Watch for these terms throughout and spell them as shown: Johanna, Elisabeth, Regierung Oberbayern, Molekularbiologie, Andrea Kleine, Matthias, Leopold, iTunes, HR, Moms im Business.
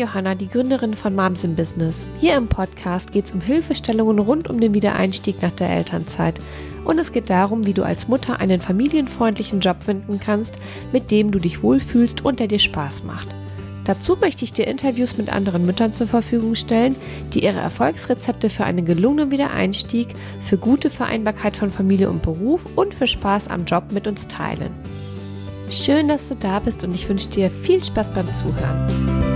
Johanna, die Gründerin von Moms im Business. Hier im Podcast geht es um Hilfestellungen rund um den Wiedereinstieg nach der Elternzeit. Und es geht darum, wie du als Mutter einen familienfreundlichen Job finden kannst, mit dem du dich wohlfühlst und der dir Spaß macht. Dazu möchte ich dir Interviews mit anderen Müttern zur Verfügung stellen, die ihre Erfolgsrezepte für einen gelungenen Wiedereinstieg, für gute Vereinbarkeit von Familie und Beruf und für Spaß am Job mit uns teilen. Schön, dass du da bist und ich wünsche dir viel Spaß beim Zuhören.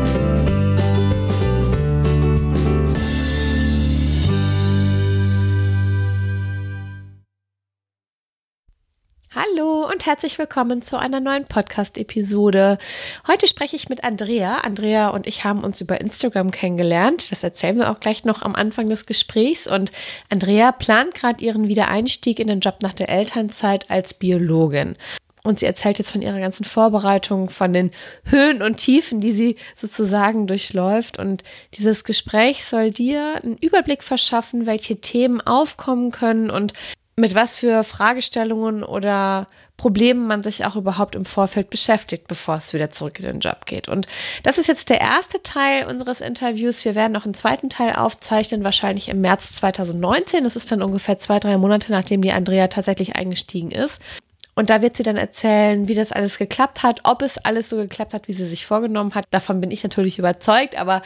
Hallo und herzlich willkommen zu einer neuen Podcast-Episode. Heute spreche ich mit Andrea. Andrea und ich haben uns über Instagram kennengelernt. Das erzählen wir auch gleich noch am Anfang des Gesprächs. Und Andrea plant gerade ihren Wiedereinstieg in den Job nach der Elternzeit als Biologin. Und sie erzählt jetzt von ihrer ganzen Vorbereitung, von den Höhen und Tiefen, die sie sozusagen durchläuft. Und dieses Gespräch soll dir einen Überblick verschaffen, welche Themen aufkommen können und mit was für Fragestellungen oder Problemen man sich auch überhaupt im Vorfeld beschäftigt, bevor es wieder zurück in den Job geht. Und das ist jetzt der erste Teil unseres Interviews. Wir werden noch einen zweiten Teil aufzeichnen, wahrscheinlich im März 2019. Das ist dann ungefähr 2-3 Monate, nachdem die Andrea tatsächlich eingestiegen ist. Und da wird sie dann erzählen, wie das alles geklappt hat, ob es alles so geklappt hat, wie sie sich vorgenommen hat. Davon bin ich natürlich überzeugt, aber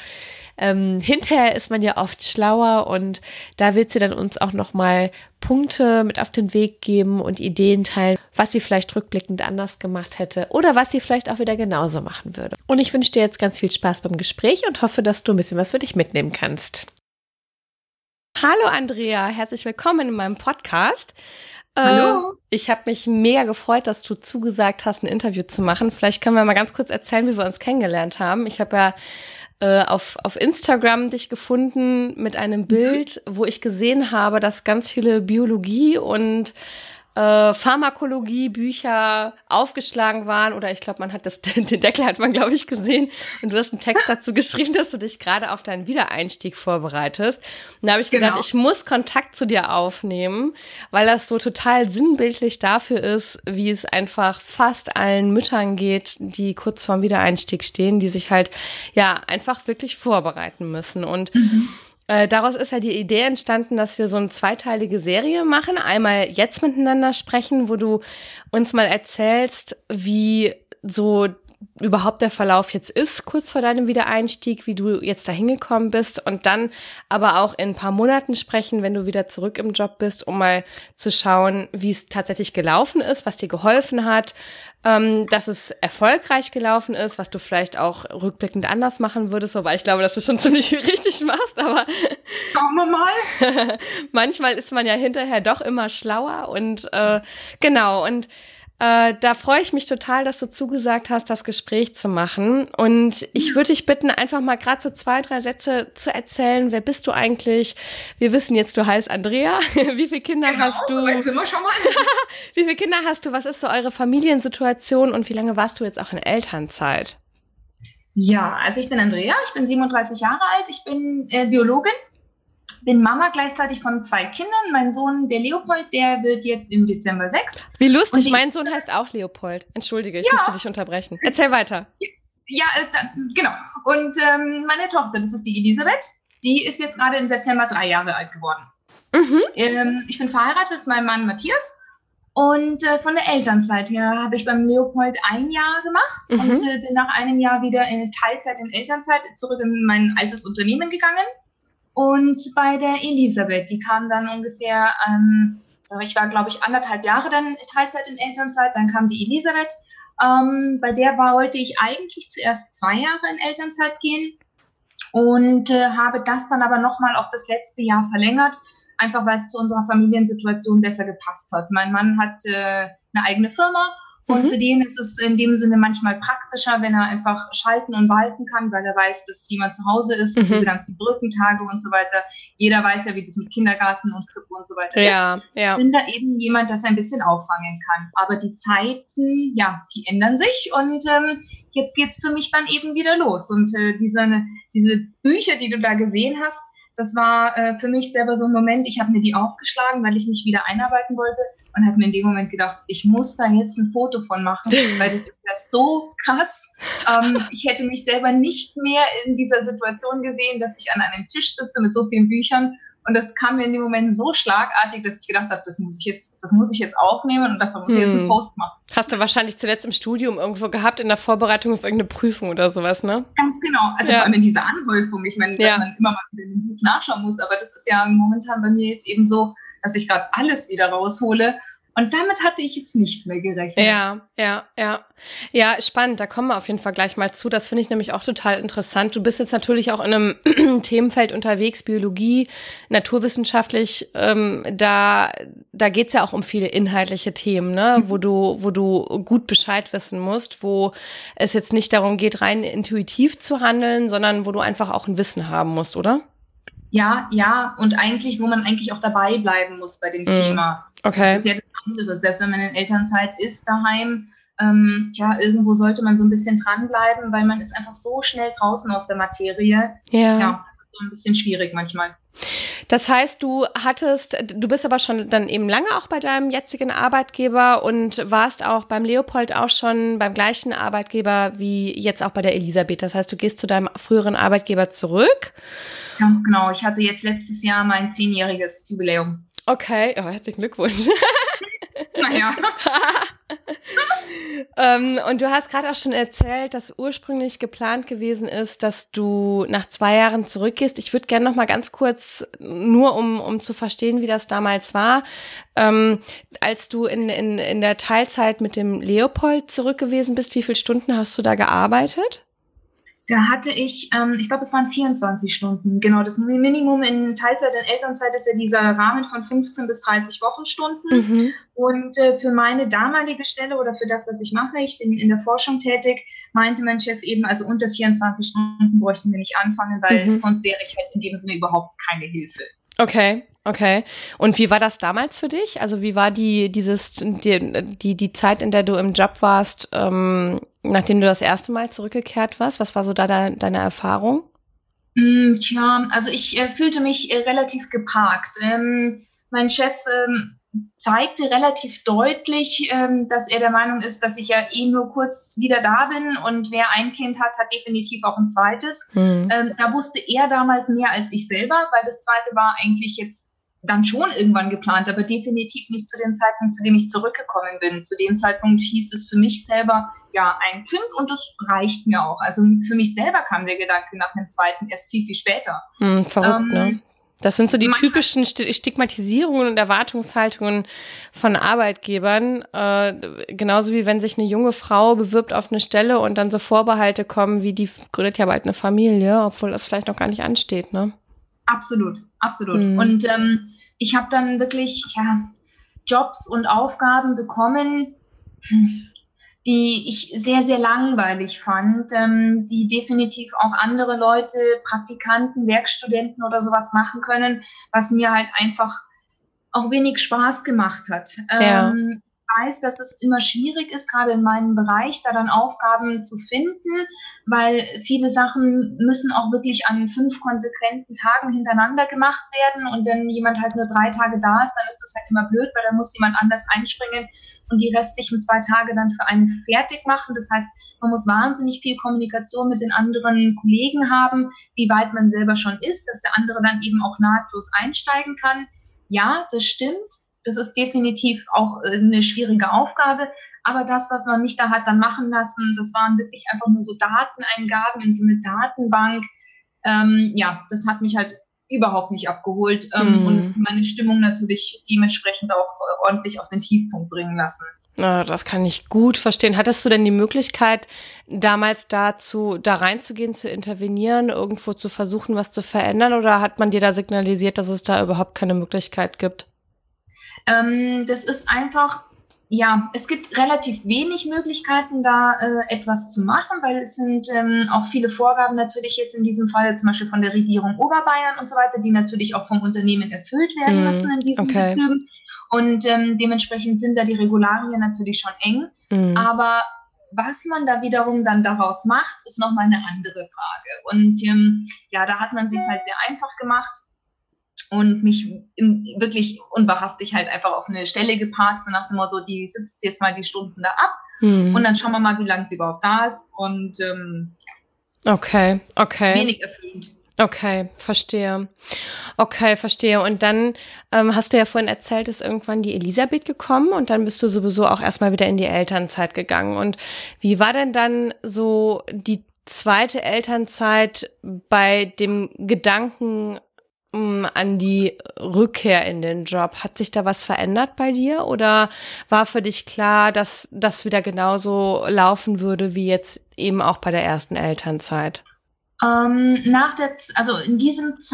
hinterher ist man ja oft schlauer und da wird sie dann uns auch nochmal Punkte mit auf den Weg geben und Ideen teilen, was sie vielleicht rückblickend anders gemacht hätte oder was sie vielleicht auch wieder genauso machen würde. Und ich wünsche dir jetzt ganz viel Spaß beim Gespräch und hoffe, dass du ein bisschen was für dich mitnehmen kannst. Hallo Andrea, herzlich willkommen in meinem Podcast. Hallo. Ich habe mich mega gefreut, dass du zugesagt hast, ein Interview zu machen. Vielleicht können wir mal ganz kurz erzählen, wie wir uns kennengelernt haben. Ich habe ja auf Instagram dich gefunden mit einem Bild, wo ich gesehen habe, dass ganz viele Biologie- und Pharmakologie-Bücher aufgeschlagen waren. Oder ich glaube, man hat den Deckel hat man, glaube ich, gesehen. Und du hast einen Text dazu geschrieben, dass du dich gerade auf deinen Wiedereinstieg vorbereitest. Und da habe ich gedacht, ich muss Kontakt zu dir aufnehmen, weil das so total sinnbildlich dafür ist, wie es einfach fast allen Müttern geht, die kurz vorm Wiedereinstieg stehen, die sich halt ja einfach wirklich vorbereiten müssen. Und daraus ist ja die Idee entstanden, dass wir so eine zweiteilige Serie machen. Einmal jetzt miteinander sprechen, wo du uns mal erzählst, wie so überhaupt der Verlauf jetzt ist, kurz vor deinem Wiedereinstieg, wie du jetzt da hingekommen bist und dann aber auch in ein paar Monaten sprechen, wenn du wieder zurück im Job bist, um mal zu schauen, wie es tatsächlich gelaufen ist, was dir geholfen hat, dass es erfolgreich gelaufen ist, was du vielleicht auch rückblickend anders machen würdest, wobei ich glaube, dass du schon ziemlich viel richtig machst, aber schauen wir mal. Manchmal ist man ja hinterher doch immer schlauer und genau und da freue ich mich total, dass du zugesagt hast, das Gespräch zu machen. Und ich würde dich bitten, einfach mal gerade so 2-3 Sätze zu erzählen. Wer bist du eigentlich? Wir wissen jetzt, du heißt Andrea. Wie viele Kinder hast du? So sind wir schon mal. Wie viele Kinder hast du? Was ist so eure Familiensituation? Und wie lange warst du jetzt auch in Elternzeit? Ja, also ich bin Andrea. Ich bin 37 Jahre alt. Ich bin Biologin. Bin Mama gleichzeitig von 2 Kindern. Mein Sohn, der Leopold, der wird jetzt im Dezember 6. Wie lustig, mein Sohn heißt auch Leopold. Entschuldige, ich musste dich unterbrechen. Erzähl weiter. Ja, genau. Und meine Tochter, das ist die Elisabeth, die ist jetzt gerade im September 3 Jahre alt geworden. Mhm. Ich bin verheiratet mit meinem Mann Matthias und von der Elternzeit her habe ich beim Leopold 1 Jahr gemacht und bin nach einem Jahr wieder in Teilzeit in Elternzeit zurück in mein altes Unternehmen gegangen. Und bei der Elisabeth, die kam dann ungefähr, ich war glaube ich 1,5 Jahre dann Teilzeit in Elternzeit, dann kam die Elisabeth, bei der wollte ich eigentlich zuerst 2 Jahre in Elternzeit gehen und habe das dann aber nochmal auf das letzte Jahr verlängert, einfach weil es zu unserer Familiensituation besser gepasst hat. Mein Mann hat eine eigene Firma und für den ist es in dem Sinne manchmal praktischer, wenn er einfach schalten und walten kann, weil er weiß, dass jemand zu Hause ist und diese ganzen Brückentage und so weiter. Jeder weiß ja, wie das mit Kindergarten und Krippe und so weiter ist. Ja. Ich bin da eben jemand, das ein bisschen auffangen kann. Aber die Zeiten, ja, die ändern sich und jetzt geht's für mich dann eben wieder los. Und diese Bücher, die du da gesehen hast, Das war für mich selber so ein Moment, ich habe mir die aufgeschlagen, weil ich mich wieder einarbeiten wollte und habe mir in dem Moment gedacht, ich muss da jetzt ein Foto von machen, weil das ist ja so krass. Ich hätte mich selber nicht mehr in dieser Situation gesehen, dass ich an einem Tisch sitze mit so vielen Büchern. Und das kam mir in dem Moment so schlagartig, dass ich gedacht habe, das muss ich jetzt aufnehmen und davon muss ich jetzt einen Post machen. Hast du wahrscheinlich zuletzt im Studium irgendwo gehabt, in der Vorbereitung auf irgendeine Prüfung oder sowas, ne? Ganz genau. Also vor allem in dieser Anhäufung. Ich meine, dass man immer mal nachschauen muss, aber das ist ja momentan bei mir jetzt eben so, dass ich gerade alles wieder raushole. Und damit hatte ich jetzt nicht mehr gerechnet. Ja. Ja, spannend. Da kommen wir auf jeden Fall gleich mal zu. Das finde ich nämlich auch total interessant. Du bist jetzt natürlich auch in einem Themenfeld unterwegs, Biologie, naturwissenschaftlich. Da geht's ja auch um viele inhaltliche Themen, ne? Wo du gut Bescheid wissen musst, wo es jetzt nicht darum geht, rein intuitiv zu handeln, sondern wo du einfach auch ein Wissen haben musst, oder? Ja. Und eigentlich, wo man eigentlich auch dabei bleiben muss bei dem Thema. Okay. Das ist ja das andere. Selbst wenn man in Elternzeit ist, daheim, irgendwo sollte man so ein bisschen dranbleiben, weil man ist einfach so schnell draußen aus der Materie. Ja, das ist so ein bisschen schwierig manchmal. Das heißt, du bist aber schon dann eben lange auch bei deinem jetzigen Arbeitgeber und warst auch beim Leopold auch schon beim gleichen Arbeitgeber wie jetzt auch bei der Elisabeth. Das heißt, du gehst zu deinem früheren Arbeitgeber zurück. Ganz genau. Ich hatte jetzt letztes Jahr mein 10-jähriges Jubiläum. Okay, herzlichen Glückwunsch. Naja. Und du hast gerade auch schon erzählt, dass ursprünglich geplant gewesen ist, dass du nach 2 Jahren zurückgehst. Ich würde gerne noch mal ganz kurz, nur um zu verstehen, wie das damals war, als du in der Teilzeit mit dem Leopold zurück gewesen bist, wie viele Stunden hast du da gearbeitet? Da hatte ich, ich glaube, es waren 24 Stunden. Genau, das Minimum in Teilzeit, in Elternzeit ist ja dieser Rahmen von 15 bis 30 Wochenstunden. Mhm. Und für meine damalige Stelle oder für das, was ich mache, ich bin in der Forschung tätig, meinte mein Chef eben, also unter 24 Stunden bräuchten wir nicht anfangen, weil sonst wäre ich halt in dem Sinne überhaupt keine Hilfe. Okay. Und wie war das damals für dich? Also wie war die Zeit, in der du im Job warst, nachdem du das erste Mal zurückgekehrt warst? Was war so da deine Erfahrung? Also ich fühlte mich relativ geparkt. Mein Chef zeigte relativ deutlich, dass er der Meinung ist, dass ich ja nur kurz wieder da bin und wer ein Kind hat, hat definitiv auch ein zweites. Da wusste er damals mehr als ich selber, weil das zweite war eigentlich jetzt dann schon irgendwann geplant, aber definitiv nicht zu dem Zeitpunkt, zu dem ich zurückgekommen bin. Zu dem Zeitpunkt hieß es für mich selber, ja, ein Kind und das reicht mir auch. Also für mich selber kam der Gedanke nach dem zweiten erst viel, viel später. Verrückt, ne? Das sind so die typischen Stigmatisierungen und Erwartungshaltungen von Arbeitgebern. Genauso wie wenn sich eine junge Frau bewirbt auf eine Stelle und dann so Vorbehalte kommen, wie die gründet ja bald eine Familie, obwohl das vielleicht noch gar nicht ansteht, ne? Absolut. Und ich habe dann wirklich Jobs und Aufgaben bekommen, die ich sehr, sehr langweilig fand, die definitiv auch andere Leute, Praktikanten, Werkstudenten oder sowas machen können, was mir halt einfach auch wenig Spaß gemacht hat. Ich weiß, dass es immer schwierig ist, gerade in meinem Bereich, da dann Aufgaben zu finden, weil viele Sachen müssen auch wirklich an 5 konsequenten Tagen hintereinander gemacht werden und wenn jemand halt nur 3 Tage da ist, dann ist das halt immer blöd, weil dann muss jemand anders einspringen und die restlichen 2 Tage dann für einen fertig machen. Das heißt, man muss wahnsinnig viel Kommunikation mit den anderen Kollegen haben, wie weit man selber schon ist, dass der andere dann eben auch nahtlos einsteigen kann. Ja, das stimmt. Das ist definitiv auch eine schwierige Aufgabe, aber das, was man mich da hat dann machen lassen, das waren wirklich einfach nur so Dateneingaben in so eine Datenbank. Das hat mich halt überhaupt nicht abgeholt und meine Stimmung natürlich dementsprechend auch ordentlich auf den Tiefpunkt bringen lassen. Na, das kann ich gut verstehen. Hattest du denn die Möglichkeit, damals da reinzugehen, zu intervenieren, irgendwo zu versuchen, was zu verändern oder hat man dir da signalisiert, dass es da überhaupt keine Möglichkeit gibt? Das ist einfach, es gibt relativ wenig Möglichkeiten, da etwas zu machen, weil es sind auch viele Vorgaben natürlich jetzt in diesem Fall zum Beispiel von der Regierung Oberbayern und so weiter, die natürlich auch vom Unternehmen erfüllt werden müssen in diesen Bezügen. Und dementsprechend sind da die Regularien natürlich schon eng. Aber was man da wiederum dann daraus macht, ist nochmal eine andere Frage. Und da hat man es sich halt sehr einfach gemacht. und mich wirklich unwahrhaftig halt einfach auf eine Stelle geparkt, so nach dem Motto, die sitzt jetzt mal die Stunden da ab und dann schauen wir mal, wie lange sie überhaupt da ist und okay. Wenig erfüllend. Okay, verstehe. Und dann hast du ja vorhin erzählt, ist irgendwann die Elisabeth gekommen und dann bist du sowieso auch erstmal wieder in die Elternzeit gegangen. Und wie war denn dann so die zweite Elternzeit bei dem Gedanken an die Rückkehr in den Job? Hat sich da was verändert bei dir oder war für dich klar, dass das wieder genauso laufen würde wie jetzt eben auch bei der ersten Elternzeit? Zu dem Zeitpunkt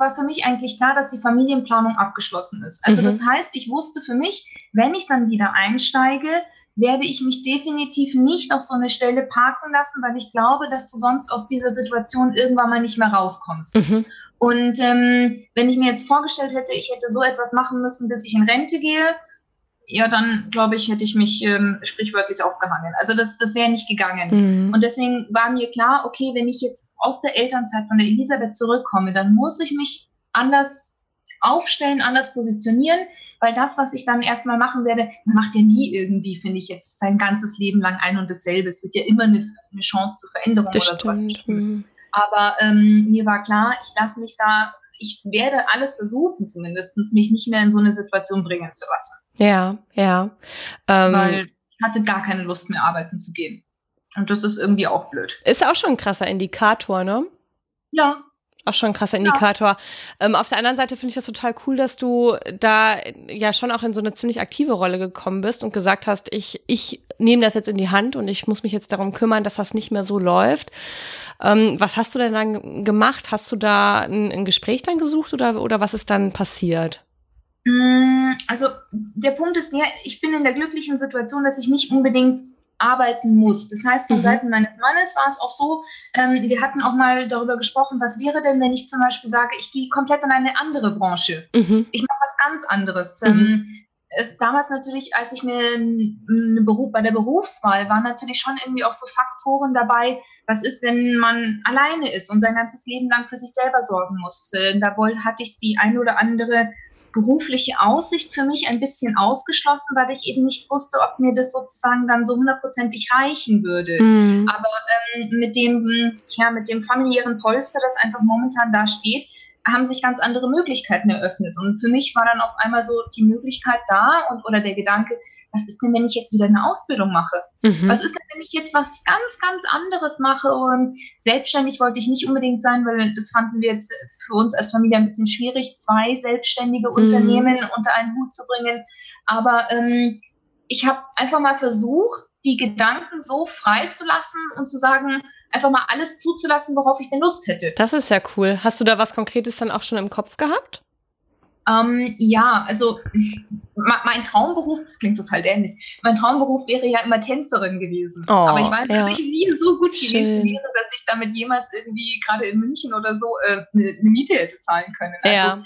war für mich eigentlich klar, dass die Familienplanung abgeschlossen ist. Also das heißt, ich wusste für mich, wenn ich dann wieder einsteige, werde ich mich definitiv nicht auf so eine Stelle parken lassen, weil ich glaube, dass du sonst aus dieser Situation irgendwann mal nicht mehr rauskommst. Und wenn ich mir jetzt vorgestellt hätte, ich hätte so etwas machen müssen, bis ich in Rente gehe, ja, dann, glaube ich, hätte ich mich sprichwörtlich aufgehangen. Also das wäre nicht gegangen. Und deswegen war mir klar, okay, wenn ich jetzt aus der Elternzeit von der Elisabeth zurückkomme, dann muss ich mich anders aufstellen, anders positionieren, weil das, was ich dann erstmal machen werde, man macht ja nie irgendwie, finde ich, jetzt sein ganzes Leben lang ein und dasselbe. Es wird ja immer eine Chance zur Veränderung sowas geben. Aber mir war klar, ich werde alles versuchen, zumindest mich nicht mehr in so eine Situation bringen zu lassen. Ja. Weil ich hatte gar keine Lust mehr, arbeiten zu gehen. Und das ist irgendwie auch blöd. Ist auch schon ein krasser Indikator, ne? Ja. Auch schon ein krasser Indikator. Ja. Auf der anderen Seite finde ich das total cool, dass du da ja schon auch in so eine ziemlich aktive Rolle gekommen bist und gesagt hast, ich nehme das jetzt in die Hand und ich muss mich jetzt darum kümmern, dass das nicht mehr so läuft. Was hast du denn dann gemacht? Hast du da ein Gespräch dann gesucht oder was ist dann passiert? Also der Punkt ist der, ich bin in der glücklichen Situation, dass ich nicht unbedingt arbeiten muss. Das heißt, von Seiten meines Mannes war es auch so, wir hatten auch mal darüber gesprochen, was wäre denn, wenn ich zum Beispiel sage, ich gehe komplett in eine andere Branche. Ich mache was ganz anderes. Damals natürlich, als ich mir bei der Berufswahl war, natürlich schon irgendwie auch so Faktoren dabei, was ist, wenn man alleine ist und sein ganzes Leben lang für sich selber sorgen muss. Hatte ich die ein oder andere berufliche Aussicht für mich ein bisschen ausgeschlossen, weil ich eben nicht wusste, ob mir das sozusagen dann so hundertprozentig reichen würde. Aber mit dem familiären Polster, das einfach momentan da steht, haben sich ganz andere Möglichkeiten eröffnet. Und für mich war dann auf einmal so die Möglichkeit da oder der Gedanke, was ist denn, wenn ich jetzt wieder eine Ausbildung mache? Was ist denn, wenn ich jetzt was ganz, ganz anderes mache? Und selbstständig wollte ich nicht unbedingt sein, weil das fanden wir jetzt für uns als Familie ein bisschen schwierig, zwei selbstständige Unternehmen unter einen Hut zu bringen. Aber ich habe einfach mal versucht, die Gedanken so freizulassen und zu sagen, einfach mal alles zuzulassen, worauf ich denn Lust hätte. Das ist ja cool. Hast du da was Konkretes dann auch schon im Kopf gehabt? Mein Traumberuf, das klingt total dämlich, mein Traumberuf wäre ja immer Tänzerin gewesen. Aber ich weiß, dass ich nie so gut gewesen wäre, dass ich damit jemals irgendwie gerade in München oder so eine Miete hätte zahlen können. Also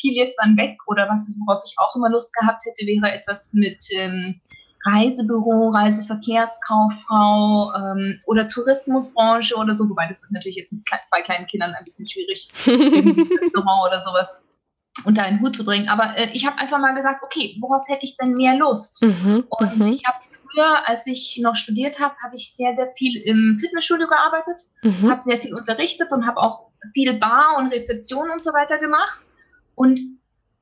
viel jetzt dann weg oder worauf ich auch immer Lust gehabt hätte, wäre etwas mit Reisebüro, Reiseverkehrskauffrau oder Tourismusbranche oder so, wobei das ist natürlich jetzt mit zwei kleinen Kindern ein bisschen schwierig, im Restaurant oder sowas unter einen Hut zu bringen. Aber ich habe einfach mal gesagt, okay, worauf hätte ich denn mehr Lust? Ich habe früher, als ich noch studiert habe, sehr, sehr viel im Fitnessstudio gearbeitet, habe sehr viel unterrichtet und habe auch viel Bar und Rezeption und so weiter gemacht. Und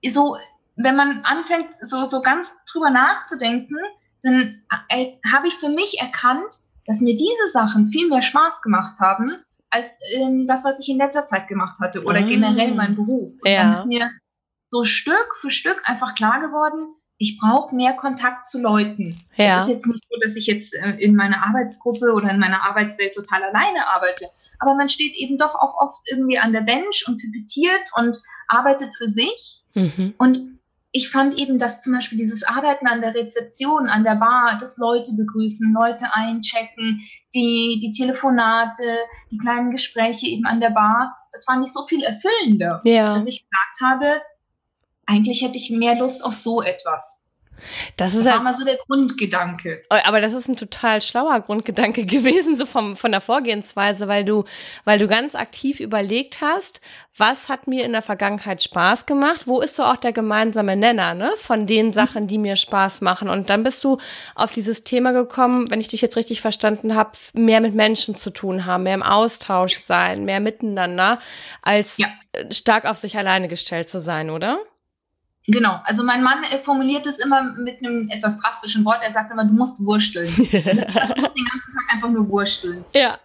so, wenn man anfängt, so ganz drüber nachzudenken, dann habe ich für mich erkannt, dass mir diese Sachen viel mehr Spaß gemacht haben, als das, was ich in letzter Zeit gemacht hatte oder generell mein Beruf. Und dann ist mir so Stück für Stück einfach klar geworden, ich brauche mehr Kontakt zu Leuten. Es ist jetzt nicht so, dass ich jetzt in meiner Arbeitsgruppe oder in meiner Arbeitswelt total alleine arbeite, aber man steht eben doch auch oft irgendwie an der Bench und pipettiert und arbeitet für sich. Und ich fand eben, dass zum Beispiel dieses Arbeiten an der Rezeption, an der Bar, das Leute begrüßen, Leute einchecken, die Telefonate, die kleinen Gespräche eben an der Bar, das war nicht so viel erfüllender, dass ich gesagt habe, eigentlich hätte ich mehr Lust auf so etwas. Das war halt mal so der Grundgedanke. Aber das ist ein total schlauer Grundgedanke gewesen, so von der Vorgehensweise, weil du ganz aktiv überlegt hast, was hat mir in der Vergangenheit Spaß gemacht, wo ist so auch der gemeinsame Nenner, ne, von den Sachen, die mir Spaß machen. Und dann bist du auf dieses Thema gekommen, wenn ich dich jetzt richtig verstanden habe, mehr mit Menschen zu tun haben, mehr im Austausch sein, mehr miteinander, als stark auf sich alleine gestellt zu sein, oder? Genau, also mein Mann formuliert es immer mit einem etwas drastischen Wort. Er sagt immer, du musst wursteln. Yeah. Du musst den ganzen Tag einfach nur wursteln. Yeah.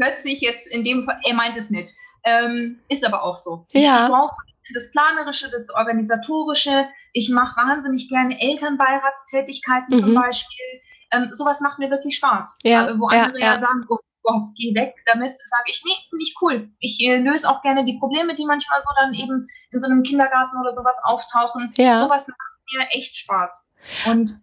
Hört sich jetzt in dem Fall, er meint es nicht. Ist aber auch so. Yeah. Ich brauche das Planerische, das Organisatorische. Ich mache wahnsinnig gerne Elternbeiratstätigkeiten zum Beispiel. Sowas macht mir wirklich Spaß. Yeah. Wo andere sagen, oh Gott, geh weg damit, sage ich, nee, finde ich cool. Ich löse auch gerne die Probleme, die manchmal so dann eben in so einem Kindergarten oder sowas auftauchen. Ja. Sowas macht mir echt Spaß. Und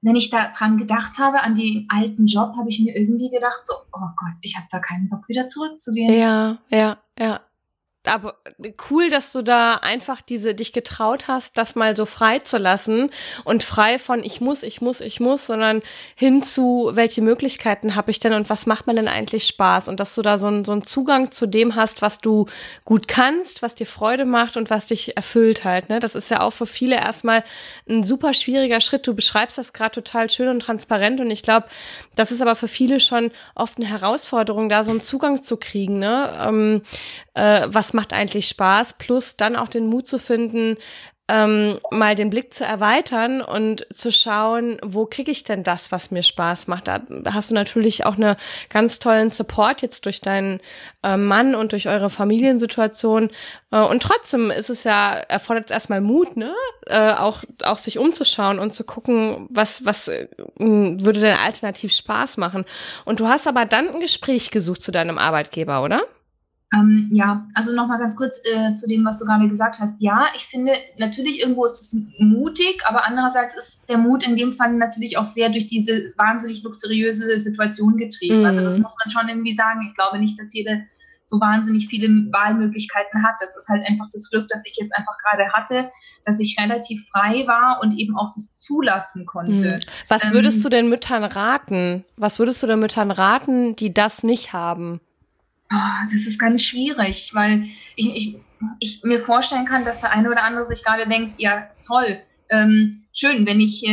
wenn ich da dran gedacht habe, an den alten Job, habe ich mir irgendwie gedacht, so, oh Gott, ich habe da keinen Bock, wieder zurückzugehen. Ja. Aber cool, dass du da einfach dich getraut hast, das mal so frei zu lassen und frei von ich muss, sondern hin zu, welche Möglichkeiten habe ich denn und was macht mir denn eigentlich Spaß, und dass du da so einen Zugang zu dem hast, was du gut kannst, was dir Freude macht und was dich erfüllt halt, ne? Das ist ja auch für viele erstmal ein super schwieriger Schritt. Du beschreibst das gerade total schön und transparent, und ich glaube, das ist aber für viele schon oft eine Herausforderung, da so einen Zugang zu kriegen, ne? Was macht eigentlich Spaß, plus dann auch den Mut zu finden, mal den Blick zu erweitern und zu schauen, wo kriege ich denn das, was mir Spaß macht. Da hast du natürlich auch einen ganz tollen Support jetzt durch deinen Mann und durch eure Familiensituation. Und trotzdem ist es ja, erfordert es erstmal Mut, ne? Auch sich umzuschauen und zu gucken, was würde denn alternativ Spaß machen. Und du hast aber dann ein Gespräch gesucht zu deinem Arbeitgeber, oder? Ja, also nochmal ganz kurz zu dem, was du gerade gesagt hast. Ja, ich finde, natürlich irgendwo ist es mutig, aber andererseits ist der Mut in dem Fall natürlich auch sehr durch diese wahnsinnig luxuriöse Situation getrieben. Also das muss man schon irgendwie sagen. Ich glaube nicht, dass jeder so wahnsinnig viele Wahlmöglichkeiten hat. Das ist halt einfach das Glück, das ich jetzt einfach gerade hatte, dass ich relativ frei war und eben auch das zulassen konnte. Was würdest du denn Müttern raten? Die das nicht haben? Oh, das ist ganz schwierig, weil ich mir vorstellen kann, dass der eine oder andere sich gerade denkt, ja toll, schön, wenn ich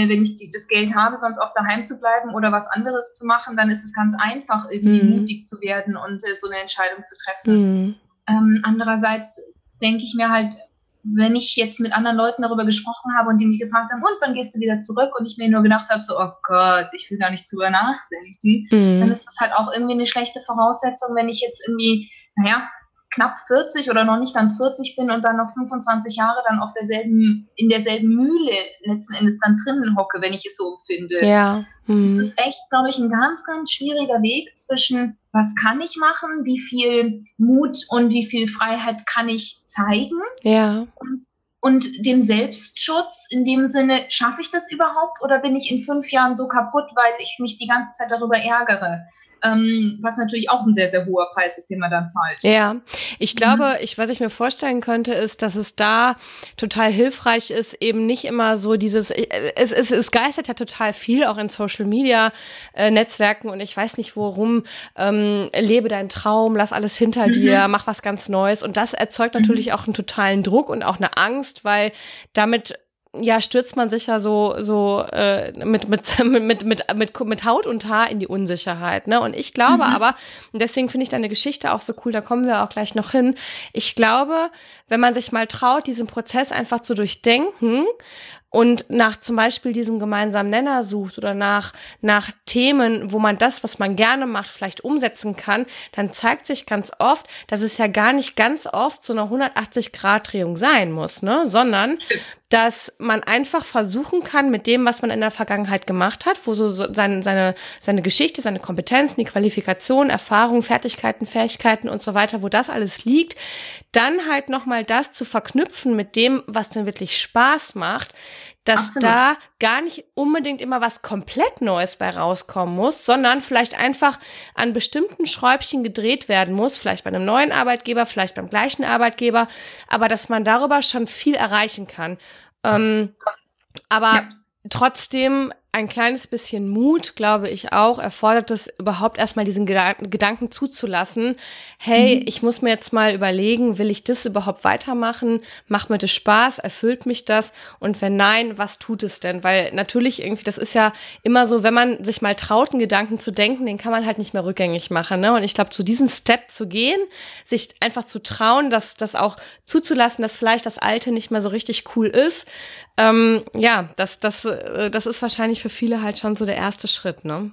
das Geld habe, sonst auch daheim zu bleiben oder was anderes zu machen, dann ist es ganz einfach, irgendwie mutig zu werden und so eine Entscheidung zu treffen. Andererseits denke ich mir halt, wenn ich jetzt mit anderen Leuten darüber gesprochen habe und die mich gefragt haben, und wann gehst du wieder zurück? Und ich mir nur gedacht habe, so, oh Gott, ich will gar nicht drüber nachdenken. Dann ist das halt auch irgendwie eine schlechte Voraussetzung, wenn ich jetzt irgendwie, knapp 40 oder noch nicht ganz 40 bin und dann noch 25 Jahre dann auf in derselben Mühle letzten Endes dann drinnen hocke, wenn ich es so empfinde. Ja. Das ist echt, glaube ich, ein ganz, ganz schwieriger Weg zwischen, was kann ich machen, wie viel Mut und wie viel Freiheit kann ich zeigen, und dem Selbstschutz, in dem Sinne, schaffe ich das überhaupt oder bin ich in 5 Jahren so kaputt, weil ich mich die ganze Zeit darüber ärgere? Was natürlich auch ein sehr, sehr hoher Preis ist, den man dann zahlt. Ja, ich glaube, was ich mir vorstellen könnte, ist, dass es da total hilfreich ist, eben nicht immer so dieses, es geistert ja total viel auch in Social-Media-Netzwerken und ich weiß nicht worum, lebe deinen Traum, lass alles hinter dir, mach was ganz Neues, und das erzeugt natürlich auch einen totalen Druck und auch eine Angst, weil damit stürzt man sich ja so mit Haut und Haar in die Unsicherheit, ne? Und ich glaube aber, und deswegen finde ich deine Geschichte auch so cool, da kommen wir auch gleich noch hin, ich glaube, wenn man sich mal traut, diesen Prozess einfach zu durchdenken und nach zum Beispiel diesem gemeinsamen Nenner sucht oder nach Themen, wo man das, was man gerne macht, vielleicht umsetzen kann, dann zeigt sich ganz oft, dass es ja gar nicht ganz oft so eine 180-Grad-Drehung sein muss, ne? Sondern, dass man einfach versuchen kann, mit dem, was man in der Vergangenheit gemacht hat, wo so seine Geschichte, seine Kompetenzen, die Qualifikation, Erfahrung, Fertigkeiten, Fähigkeiten und so weiter, wo das alles liegt, dann halt nochmal das zu verknüpfen mit dem, was dann wirklich Spaß macht, dass da gar nicht unbedingt immer was komplett Neues bei rauskommen muss, sondern vielleicht einfach an bestimmten Schräubchen gedreht werden muss, vielleicht bei einem neuen Arbeitgeber, vielleicht beim gleichen Arbeitgeber, aber dass man darüber schon viel erreichen kann. Aber Trotzdem, ein kleines bisschen Mut, glaube ich auch, erfordert es überhaupt erstmal diesen Gedanken zuzulassen. Hey, ich muss mir jetzt mal überlegen, will ich das überhaupt weitermachen? Macht mir das Spaß? Erfüllt mich das? Und wenn nein, was tut es denn? Weil natürlich irgendwie, das ist ja immer so, wenn man sich mal traut, einen Gedanken zu denken, den kann man halt nicht mehr rückgängig machen, ne? Und ich glaube, zu diesem Step zu gehen, sich einfach zu trauen, das auch zuzulassen, dass vielleicht das Alte nicht mehr so richtig cool ist, ja, das ist wahrscheinlich für viele halt schon so der erste Schritt, ne?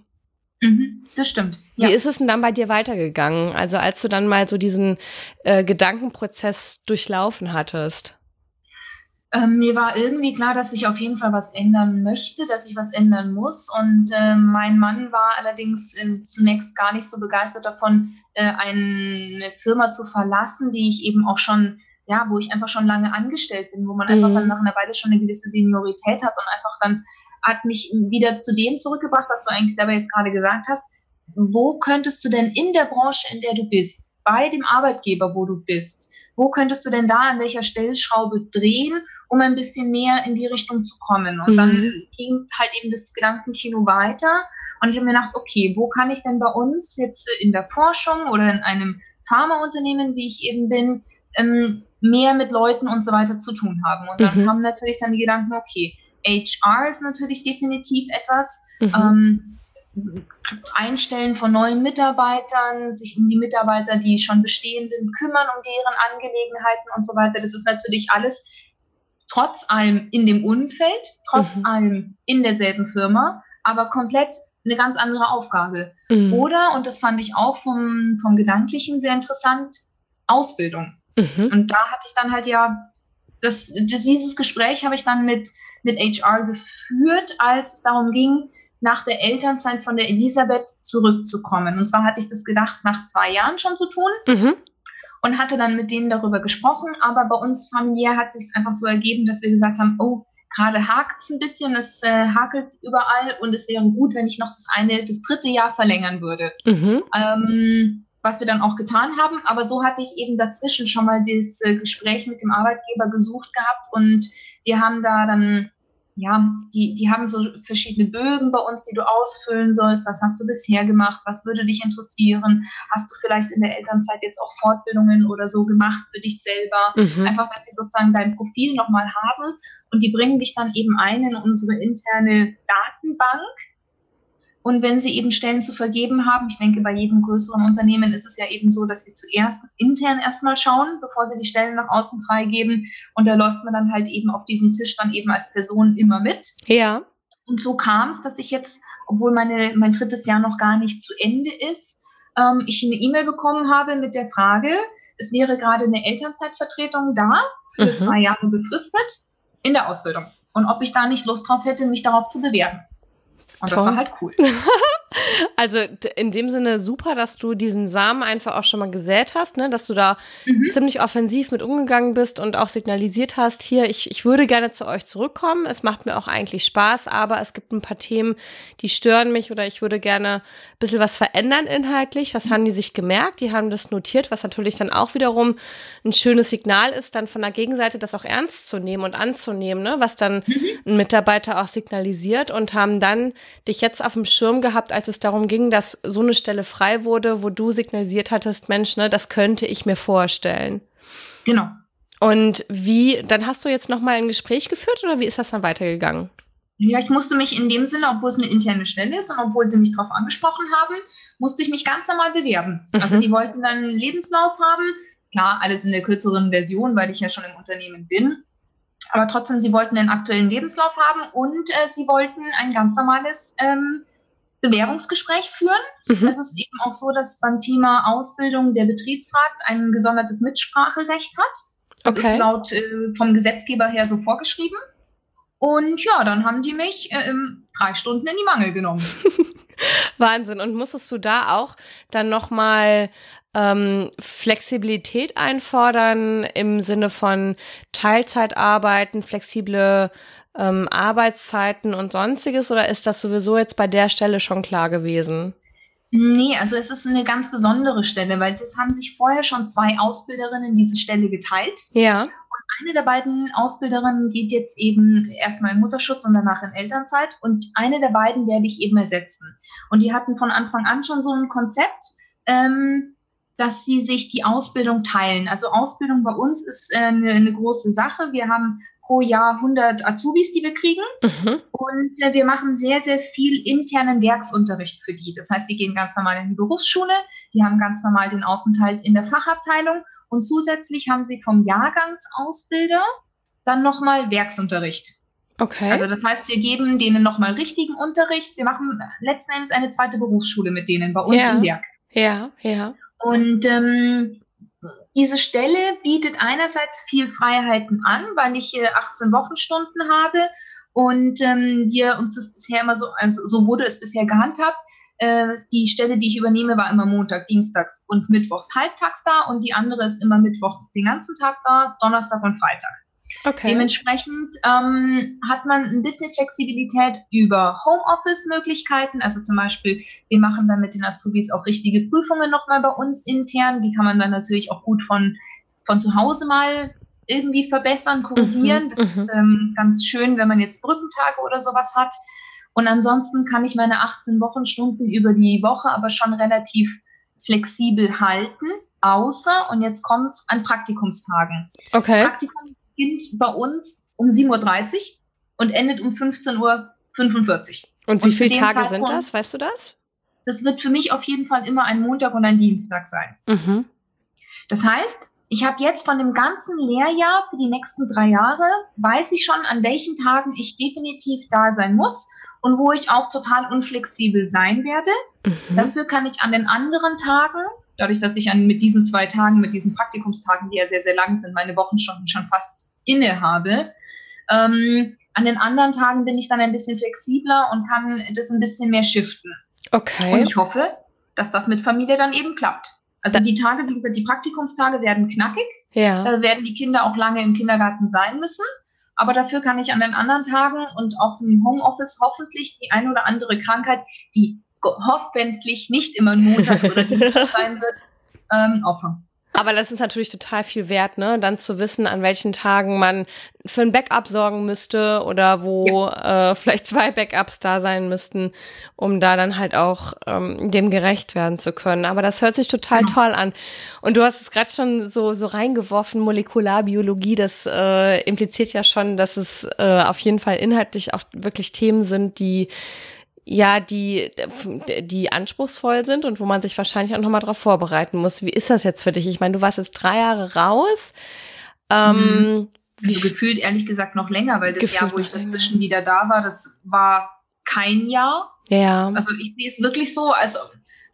Mhm, das stimmt. Ja. Wie ist es denn dann bei dir weitergegangen? Also als du dann mal so diesen Gedankenprozess durchlaufen hattest? Mir war irgendwie klar, dass ich auf jeden Fall was ändern möchte, dass ich was ändern muss. Und mein Mann war allerdings zunächst gar nicht so begeistert davon, eine Firma zu verlassen, die ich eben auch schon, ja, wo ich einfach schon lange angestellt bin, wo man einfach dann nach einer Weile schon eine gewisse Seniorität hat und einfach dann hat mich wieder zu dem zurückgebracht, was du eigentlich selber jetzt gerade gesagt hast. Wo könntest du denn in der Branche, in der du bist, bei dem Arbeitgeber, wo du bist, wo könntest du denn da an welcher Stellschraube drehen, um ein bisschen mehr in die Richtung zu kommen? Und dann ging halt eben das Gedankenkino weiter. Und ich habe mir gedacht, okay, wo kann ich denn bei uns jetzt in der Forschung oder in einem Pharmaunternehmen, wie ich eben bin, mehr mit Leuten und so weiter zu tun haben? Und dann kamen natürlich dann die Gedanken, okay, HR ist natürlich definitiv etwas, Einstellen von neuen Mitarbeitern, sich um die Mitarbeiter, die schon bestehenden, kümmern, um deren Angelegenheiten und so weiter. Das ist natürlich alles trotz allem in dem Umfeld, trotz allem in derselben Firma, aber komplett eine ganz andere Aufgabe. Oder, und das fand ich auch vom Gedanklichen sehr interessant, Ausbildung. Und da hatte ich dann halt ja, dieses Gespräch habe ich dann mit HR geführt, als es darum ging, nach der Elternzeit von der Elisabeth zurückzukommen. Und zwar hatte ich das gedacht, nach 2 Jahren schon zu tun und hatte dann mit denen darüber gesprochen. Aber bei uns familiär hat sich es einfach so ergeben, dass wir gesagt haben, oh, gerade hakt es ein bisschen, es hakelt überall und es wäre gut, wenn ich noch das 3. Jahr verlängern würde. Was wir dann auch getan haben. Aber so hatte ich eben dazwischen schon mal das Gespräch mit dem Arbeitgeber gesucht gehabt und wir haben da dann, ja, die haben so verschiedene Bögen bei uns, die du ausfüllen sollst. Was hast du bisher gemacht? Was würde dich interessieren? Hast du vielleicht in der Elternzeit jetzt auch Fortbildungen oder so gemacht für dich selber? Einfach, dass sie sozusagen dein Profil nochmal haben und die bringen dich dann eben ein in unsere interne Datenbank. Und wenn sie eben Stellen zu vergeben haben, ich denke, bei jedem größeren Unternehmen ist es ja eben so, dass sie zuerst intern erstmal schauen, bevor sie die Stellen nach außen freigeben. Und da läuft man dann halt eben auf diesen Tisch dann eben als Person immer mit. Ja. Und so kam es, dass ich jetzt, obwohl mein 3. Jahr noch gar nicht zu Ende ist, ich eine E-Mail bekommen habe mit der Frage, es wäre gerade eine Elternzeitvertretung da, für 2 Jahre befristet, in der Ausbildung. Und ob ich da nicht Lust drauf hätte, mich darauf zu bewerben. Und das war halt cool. Also in dem Sinne super, dass du diesen Samen einfach auch schon mal gesät hast, ne? Dass du da ziemlich offensiv mit umgegangen bist und auch signalisiert hast, hier, ich würde gerne zu euch zurückkommen, es macht mir auch eigentlich Spaß, aber es gibt ein paar Themen, die stören mich oder ich würde gerne ein bisschen was verändern inhaltlich. Das haben die sich gemerkt, die haben das notiert, was natürlich dann auch wiederum ein schönes Signal ist, dann von der Gegenseite das auch ernst zu nehmen und anzunehmen, ne? Was dann ein Mitarbeiter auch signalisiert und haben dann dich jetzt auf dem Schirm gehabt, als es darum ging, dass so eine Stelle frei wurde, wo du signalisiert hattest, Mensch, ne, das könnte ich mir vorstellen. Genau. Und dann hast du jetzt nochmal ein Gespräch geführt oder wie ist das dann weitergegangen? Ja, ich musste mich in dem Sinne, obwohl es eine interne Stelle ist und obwohl sie mich darauf angesprochen haben, musste ich mich ganz normal bewerben. Also die wollten dann einen Lebenslauf haben. Klar, alles in der kürzeren Version, weil ich ja schon im Unternehmen bin. Aber trotzdem, sie wollten einen aktuellen Lebenslauf haben und sie wollten ein ganz normales Bewerbungsgespräch führen. Es ist eben auch so, dass beim Thema Ausbildung der Betriebsrat ein gesondertes Mitspracherecht hat. Das ist laut vom Gesetzgeber her so vorgeschrieben. Und ja, dann haben die mich 3 Stunden in die Mangel genommen. Wahnsinn. Und musstest du da auch dann nochmal Flexibilität einfordern im Sinne von Teilzeitarbeiten, flexible Arbeitszeiten und Sonstiges? Oder ist das sowieso jetzt bei der Stelle schon klar gewesen? Nee, also es ist eine ganz besondere Stelle, weil das haben sich vorher schon 2 Ausbilderinnen diese Stelle geteilt. Ja. Und eine der beiden Ausbilderinnen geht jetzt eben erstmal in Mutterschutz und danach in Elternzeit und eine der beiden werde ich eben ersetzen. Und die hatten von Anfang an schon so ein Konzept, dass sie sich die Ausbildung teilen. Also Ausbildung bei uns ist eine große Sache. Wir haben pro Jahr 100 Azubis, die wir kriegen. Mhm. Und wir machen sehr, sehr viel internen Werksunterricht für die. Das heißt, die gehen ganz normal in die Berufsschule, die haben ganz normal den Aufenthalt in der Fachabteilung und zusätzlich haben sie vom Jahrgangsausbilder dann nochmal Werksunterricht. Okay. Also das heißt, wir geben denen nochmal richtigen Unterricht. Wir machen letzten Endes eine zweite Berufsschule mit denen bei uns im Werk. Ja, ja. Und diese Stelle bietet einerseits viel Freiheiten an, weil ich 18 Wochenstunden habe und wir uns das bisher immer so, also so wurde es bisher gehandhabt. Die Stelle, die ich übernehme, war immer Montag, Dienstags und Mittwochs halbtags da und die andere ist immer Mittwoch den ganzen Tag da, Donnerstag und Freitag. Okay. Dementsprechend hat man ein bisschen Flexibilität über Homeoffice-Möglichkeiten, also zum Beispiel, wir machen dann mit den Azubis auch richtige Prüfungen nochmal bei uns intern, die kann man dann natürlich auch gut von zu Hause mal irgendwie verbessern, korrigieren, das ist ganz schön, wenn man jetzt Brückentage oder sowas hat und ansonsten kann ich meine 18 Wochenstunden über die Woche aber schon relativ flexibel halten, außer, und jetzt kommt es an Praktikumstagen. Okay. Praktikum beginnt bei uns um 7:30 Uhr und endet um 15:45 Uhr. Und wie viele Tage sind das? Weißt du das? Das wird für mich auf jeden Fall immer ein Montag und ein Dienstag sein. Mhm. Das heißt, ich habe jetzt von dem ganzen Lehrjahr für die nächsten 3 Jahre, weiß ich schon, an welchen Tagen ich definitiv da sein muss und wo ich auch total unflexibel sein werde. Mhm. Dafür kann ich an den anderen Tagen, dadurch, dass ich mit diesen 2 Tagen, mit diesen Praktikumstagen, die ja sehr, sehr lang sind, meine Wochenstunden schon fast inne habe, an den anderen Tagen bin ich dann ein bisschen flexibler und kann das ein bisschen mehr shiften. Okay. Und ich hoffe, dass das mit Familie dann eben klappt. Also die Tage, wie gesagt, die Praktikumstage werden knackig. Ja. Da werden die Kinder auch lange im Kindergarten sein müssen. Aber dafür kann ich an den anderen Tagen und auch im Homeoffice hoffentlich die ein oder andere Krankheit, die hoffentlich nicht immer montags oder dienstags sein wird, auffangen. Aber das ist natürlich total viel wert, ne? Dann zu wissen, an welchen Tagen man für ein Backup sorgen müsste oder wo vielleicht 2 Backups da sein müssten, um da dann halt auch dem gerecht werden zu können. Aber das hört sich total toll an. Und du hast es gerade schon so reingeworfen, Molekularbiologie, das impliziert ja schon, dass es auf jeden Fall inhaltlich auch wirklich Themen sind, die anspruchsvoll sind und wo man sich wahrscheinlich auch nochmal drauf vorbereiten muss. Wie ist das jetzt für dich? Ich meine, du warst jetzt 3 Jahre raus. Also gefühlt, ehrlich gesagt, noch länger, weil das Jahr, wo ich dazwischen wieder da war, das war kein Jahr. Ja. Also ich sehe es wirklich so, also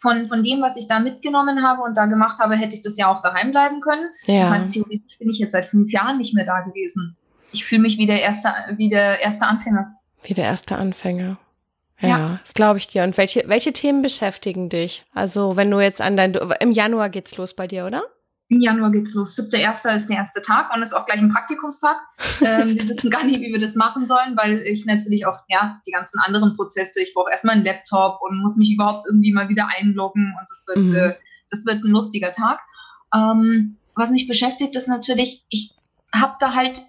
von dem, was ich da mitgenommen habe und da gemacht habe, hätte ich das Jahr auch daheim bleiben können. Ja. Das heißt, theoretisch bin ich jetzt seit 5 Jahren nicht mehr da gewesen. Ich fühle mich wie der erste Anfänger. Wie der erste Anfänger. Ja, das glaube ich dir. Und welche Themen beschäftigen dich? Also wenn du jetzt im Januar geht's los bei dir, oder? Im Januar geht's los. 7.1. ist der erste Tag und ist auch gleich ein Praktikumstag. Wir wissen gar nicht, wie wir das machen sollen, weil ich natürlich auch die ganzen anderen Prozesse, ich brauche erstmal einen Laptop und muss mich überhaupt irgendwie mal wieder einloggen und das wird ein lustiger Tag. Was mich beschäftigt ist natürlich, ich habe da halt,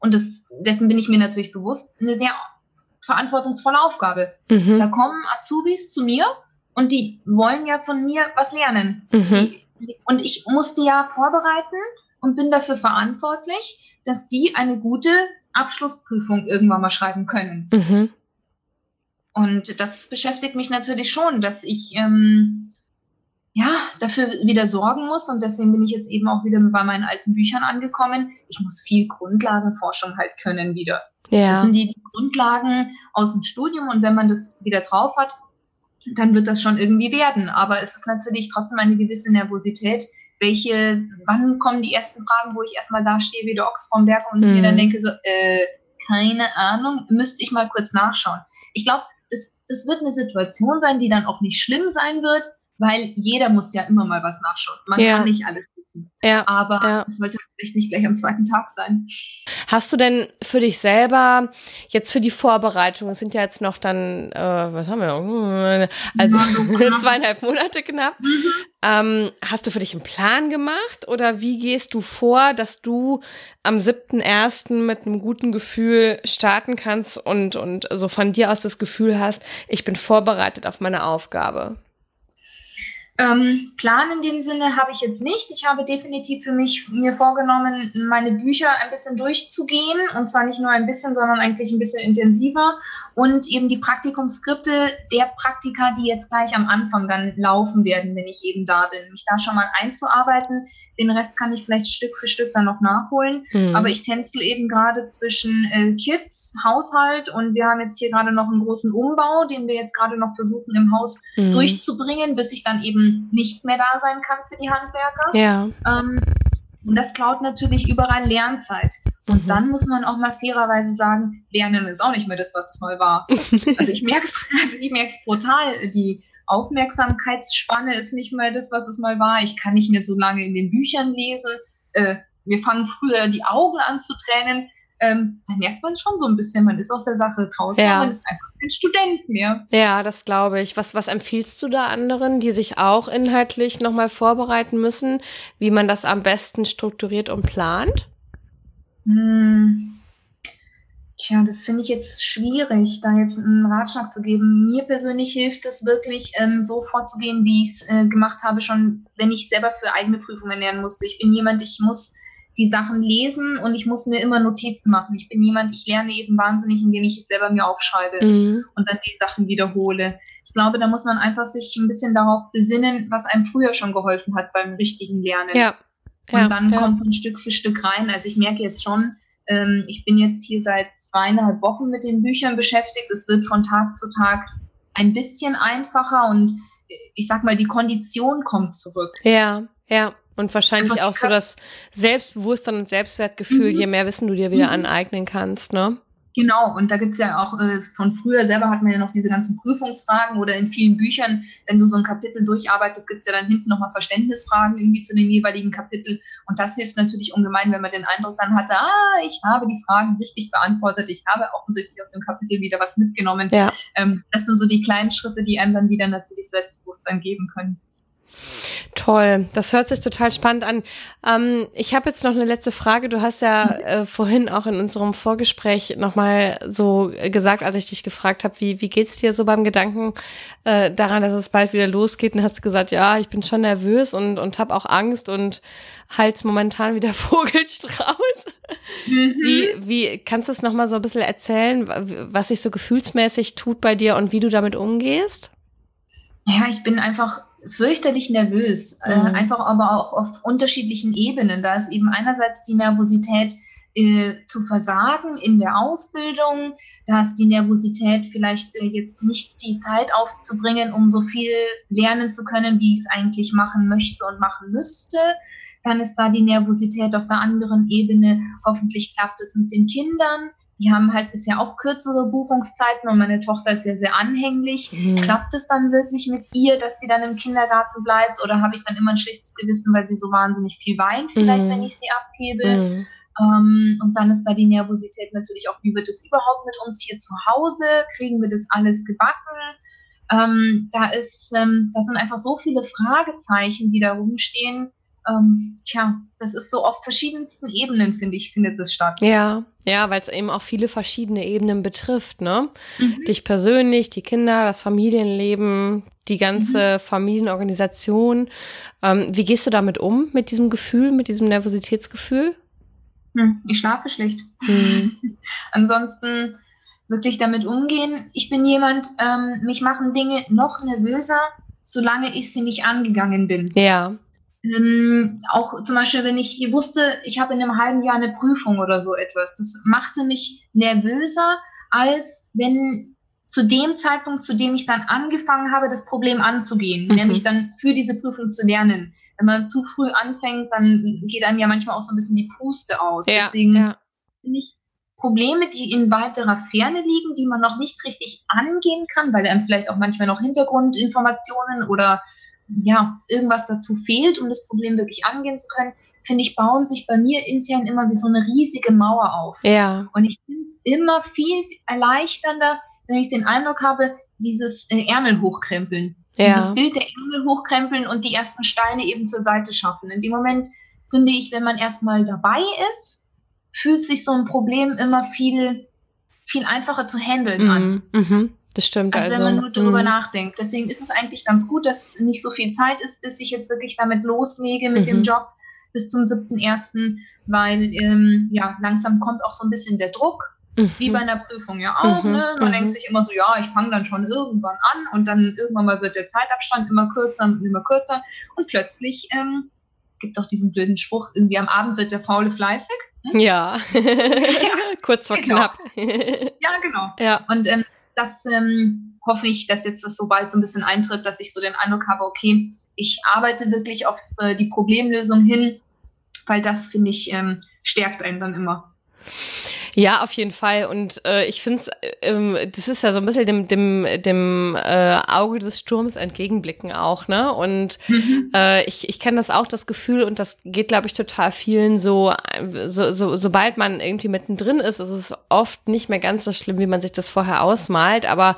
und dessen bin ich mir natürlich bewusst, eine sehr verantwortungsvolle Aufgabe. Mhm. Da kommen Azubis zu mir und die wollen ja von mir was lernen. Mhm. Und ich musste ja vorbereiten und bin dafür verantwortlich, dass die eine gute Abschlussprüfung irgendwann mal schreiben können. Mhm. Und das beschäftigt mich natürlich schon, dass ich dafür wieder sorgen muss und deswegen bin ich jetzt eben auch wieder bei meinen alten Büchern angekommen. Ich muss viel Grundlagenforschung halt können wieder. Ja. Das sind die Grundlagen aus dem Studium und wenn man das wieder drauf hat, dann wird das schon irgendwie werden. Aber es ist natürlich trotzdem eine gewisse Nervosität, wann kommen die ersten Fragen, wo ich erstmal da stehe wie der Ochs vom Berg und mir dann denke so, keine Ahnung, müsste ich mal kurz nachschauen. Ich glaube, das wird eine Situation sein, die dann auch nicht schlimm sein wird, weil jeder muss ja immer mal was nachschauen. Man kann nicht alles wissen. Ja, aber es sollte vielleicht nicht gleich am zweiten Tag sein. Hast du denn für dich selber jetzt für die Vorbereitung, es sind ja jetzt noch dann, was haben wir noch? Also 2,5 Monate knapp. Hast du für dich einen Plan gemacht oder wie gehst du vor, dass du am 7.1. mit einem guten Gefühl starten kannst und so von dir aus das Gefühl hast, ich bin vorbereitet auf meine Aufgabe? Plan in dem Sinne habe ich jetzt nicht. Ich habe definitiv für mich mir vorgenommen, meine Bücher ein bisschen durchzugehen und zwar nicht nur ein bisschen, sondern eigentlich ein bisschen intensiver und eben die Praktikumsskripte der Praktika, die jetzt gleich am Anfang dann laufen werden, wenn ich eben da bin, mich da schon mal einzuarbeiten. Den Rest kann ich vielleicht Stück für Stück dann noch nachholen, aber ich tänzel eben gerade zwischen Kids, Haushalt und wir haben jetzt hier gerade noch einen großen Umbau, den wir jetzt gerade noch versuchen im Haus durchzubringen, bis ich dann eben nicht mehr da sein kann für die Handwerker. Ja. Und das klaut natürlich überall Lernzeit. Und dann muss man auch mal fairerweise sagen, Lernen ist auch nicht mehr das, was es mal war. Also ich merke es brutal. Die Aufmerksamkeitsspanne ist nicht mehr das, was es mal war. Ich kann nicht mehr so lange in den Büchern lesen. Mir fangen früher die Augen an zu tränen. Da merkt man schon so ein bisschen, man ist aus der Sache draußen, man ist einfach kein Student mehr. Ja, das glaube ich. Was empfiehlst du da anderen, die sich auch inhaltlich nochmal vorbereiten müssen, wie man das am besten strukturiert und plant? Tja, das finde ich jetzt schwierig, da jetzt einen Ratschlag zu geben. Mir persönlich hilft es wirklich, so vorzugehen, wie ich es gemacht habe, schon wenn ich selber für eigene Prüfungen lernen musste. Ich bin jemand, ich muss die Sachen lesen und ich muss mir immer Notizen machen. Ich bin jemand, ich lerne eben wahnsinnig, indem ich es selber mir aufschreibe und dann die Sachen wiederhole. Ich glaube, da muss man einfach sich ein bisschen darauf besinnen, was einem früher schon geholfen hat beim richtigen Lernen. Und dann kommt man Stück für Stück rein. Also ich merke jetzt schon, ich bin jetzt hier seit 2,5 Wochen mit den Büchern beschäftigt. Es wird von Tag zu Tag ein bisschen einfacher und ich sag mal, die Kondition kommt zurück. Ja. Und wahrscheinlich auch so das Selbstbewusstsein und Selbstwertgefühl, je mehr Wissen du dir wieder aneignen kannst, ne? Genau, und da gibt's ja auch von früher selber hat man ja noch diese ganzen Prüfungsfragen oder in vielen Büchern, wenn du so ein Kapitel durcharbeitest, gibt's ja dann hinten nochmal Verständnisfragen irgendwie zu dem jeweiligen Kapitel und das hilft natürlich ungemein, wenn man den Eindruck dann hatte, ich habe die Fragen richtig beantwortet, ich habe offensichtlich aus dem Kapitel wieder was mitgenommen. Ja. Das sind so die kleinen Schritte, die einem dann wieder natürlich Selbstbewusstsein geben können. Toll, das hört sich total spannend an. Ich habe jetzt noch eine letzte Frage. Du hast ja vorhin auch in unserem Vorgespräch nochmal so gesagt, als ich dich gefragt habe, wie geht's dir so beim Gedanken daran, dass es bald wieder losgeht? Und hast du gesagt, ja, ich bin schon nervös und habe auch Angst und Hals momentan wieder Vogelstrauß. Wie kannst du es nochmal so ein bisschen erzählen, was sich so gefühlsmäßig tut bei dir und wie du damit umgehst? Ja, ich bin einfach fürchterlich nervös, einfach aber auch auf unterschiedlichen Ebenen. Da ist eben einerseits die Nervosität zu versagen in der Ausbildung, da ist die Nervosität vielleicht jetzt nicht die Zeit aufzubringen, um so viel lernen zu können, wie ich es eigentlich machen möchte und machen müsste. Dann ist da die Nervosität auf der anderen Ebene, hoffentlich klappt es mit den Kindern. Die haben halt bisher auch kürzere Buchungszeiten und meine Tochter ist ja sehr anhänglich. Klappt es dann wirklich mit ihr, dass sie dann im Kindergarten bleibt? Oder habe ich dann immer ein schlechtes Gewissen, weil sie so wahnsinnig viel weint vielleicht, wenn ich sie abgebe? Und dann ist da die Nervosität natürlich auch, wie wird es überhaupt mit uns hier zu Hause? Kriegen wir das alles gebacken? Da sind einfach so viele Fragezeichen, die da rumstehen. Das ist so auf verschiedensten Ebenen, finde ich, findet das statt. Ja, weil es eben auch viele verschiedene Ebenen betrifft, ne? Dich persönlich, die Kinder, das Familienleben, die ganze Familienorganisation. Wie gehst du damit um, mit diesem Gefühl, mit diesem Nervositätsgefühl? Ich schlafe schlecht. Ansonsten wirklich damit umgehen. Ich bin jemand, mich machen Dinge noch nervöser, solange ich sie nicht angegangen bin. Ja. Auch zum Beispiel, wenn ich wusste, ich habe in einem halben Jahr eine Prüfung oder so etwas. Das machte mich nervöser, als wenn zu dem Zeitpunkt, zu dem ich dann angefangen habe, das Problem anzugehen, nämlich dann für diese Prüfung zu lernen. Wenn man zu früh anfängt, dann geht einem ja manchmal auch so ein bisschen die Puste aus. Deswegen finde ich Probleme, die in weiterer Ferne liegen, die man noch nicht richtig angehen kann, weil einem vielleicht auch manchmal noch Hintergrundinformationen oder irgendwas dazu fehlt, um das Problem wirklich angehen zu können, finde ich, bauen sich bei mir intern immer wie so eine riesige Mauer auf. Ja. Und ich finde es immer viel erleichternder, wenn ich den Eindruck habe, dieses Ärmel hochkrempeln. Ja. Dieses Bild der Ärmel hochkrempeln und die ersten Steine eben zur Seite schaffen. In dem Moment finde ich, wenn man erstmal dabei ist, fühlt sich so ein Problem immer viel einfacher zu handeln an. Mhm. Das stimmt. Also wenn man nur darüber nachdenkt. Deswegen ist es eigentlich ganz gut, dass nicht so viel Zeit ist, bis ich jetzt wirklich damit loslege mit dem Job bis zum 7.1., weil langsam kommt auch so ein bisschen der Druck, wie bei einer Prüfung ja auch. Ne? Man denkt sich immer so, ja, ich fange dann schon irgendwann an und dann irgendwann mal wird der Zeitabstand immer kürzer und plötzlich gibt auch diesen blöden Spruch, irgendwie am Abend wird der Faule fleißig. Hm? Ja. Kurz vor knapp. Ja, genau. Ja. Und das hoffe ich, dass jetzt das so bald so ein bisschen eintritt, dass ich so den Eindruck habe, okay, ich arbeite wirklich auf die Problemlösung hin, weil das, finde ich, stärkt einen dann immer. Ja, auf jeden Fall. Und ich finde es, das ist ja so ein bisschen dem Auge des Sturms entgegenblicken auch, ne? Und ich kenne das auch, das Gefühl, und das geht, glaube ich, total vielen so, sobald man irgendwie mittendrin ist, ist es oft nicht mehr ganz so schlimm, wie man sich das vorher ausmalt. Aber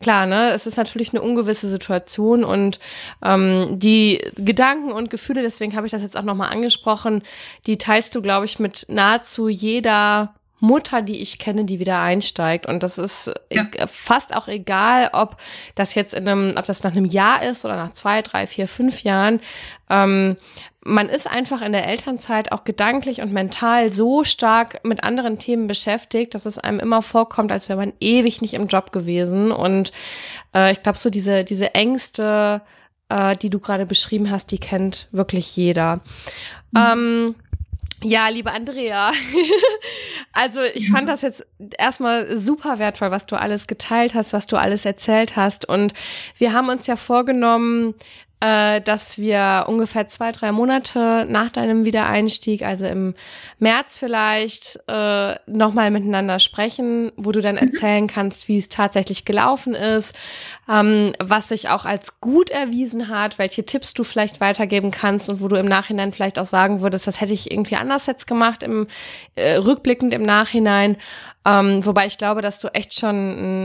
klar, ne, es ist natürlich eine ungewisse Situation und die Gedanken und Gefühle, deswegen habe ich das jetzt auch nochmal angesprochen, die teilst du, glaube ich, mit nahezu jeder Mutter, die ich kenne, die wieder einsteigt. Und das ist fast auch egal, ob das jetzt ob das nach einem Jahr ist oder nach 2, 3, 4, 5 Jahren. Man ist einfach in der Elternzeit auch gedanklich und mental so stark mit anderen Themen beschäftigt, dass es einem immer vorkommt, als wäre man ewig nicht im Job gewesen. Und ich glaube, so diese Ängste, die du gerade beschrieben hast, die kennt wirklich jeder. Ja, liebe Andrea, also ich fand das jetzt erstmal super wertvoll, was du alles geteilt hast, was du alles erzählt hast, und wir haben uns ja vorgenommen, dass wir ungefähr 2, 3 Monate nach deinem Wiedereinstieg, also im März vielleicht, nochmal miteinander sprechen, wo du dann erzählen kannst, wie es tatsächlich gelaufen ist, was sich auch als gut erwiesen hat, welche Tipps du vielleicht weitergeben kannst und wo du im Nachhinein vielleicht auch sagen würdest, das hätte ich irgendwie anders jetzt gemacht, rückblickend im Nachhinein. Wobei ich glaube, dass du echt schon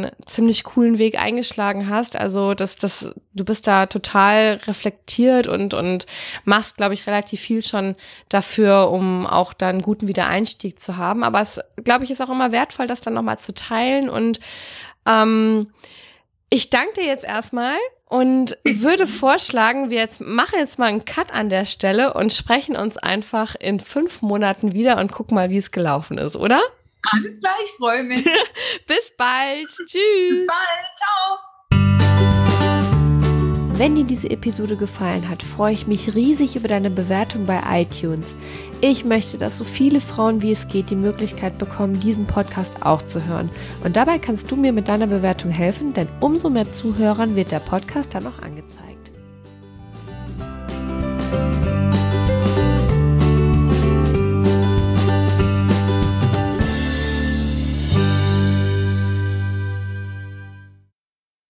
einen ziemlich coolen Weg eingeschlagen hast. Also du bist da total reflektiert und machst, glaube ich, relativ viel schon dafür, um auch da einen guten Wiedereinstieg zu haben. Aber es, glaube ich, ist auch immer wertvoll, das dann nochmal zu teilen. Und ich danke dir jetzt erstmal und würde vorschlagen, wir machen jetzt mal einen Cut an der Stelle und sprechen uns einfach in 5 Monaten wieder und gucken mal, wie es gelaufen ist, oder? Alles klar, ich freue mich. Bis bald. Tschüss. Bis bald. Ciao. Wenn dir diese Episode gefallen hat, freue ich mich riesig über deine Bewertung bei iTunes. Ich möchte, dass so viele Frauen wie es geht die Möglichkeit bekommen, diesen Podcast auch zu hören. Und dabei kannst du mir mit deiner Bewertung helfen, denn umso mehr Zuhörern wird der Podcast dann auch angezeigt.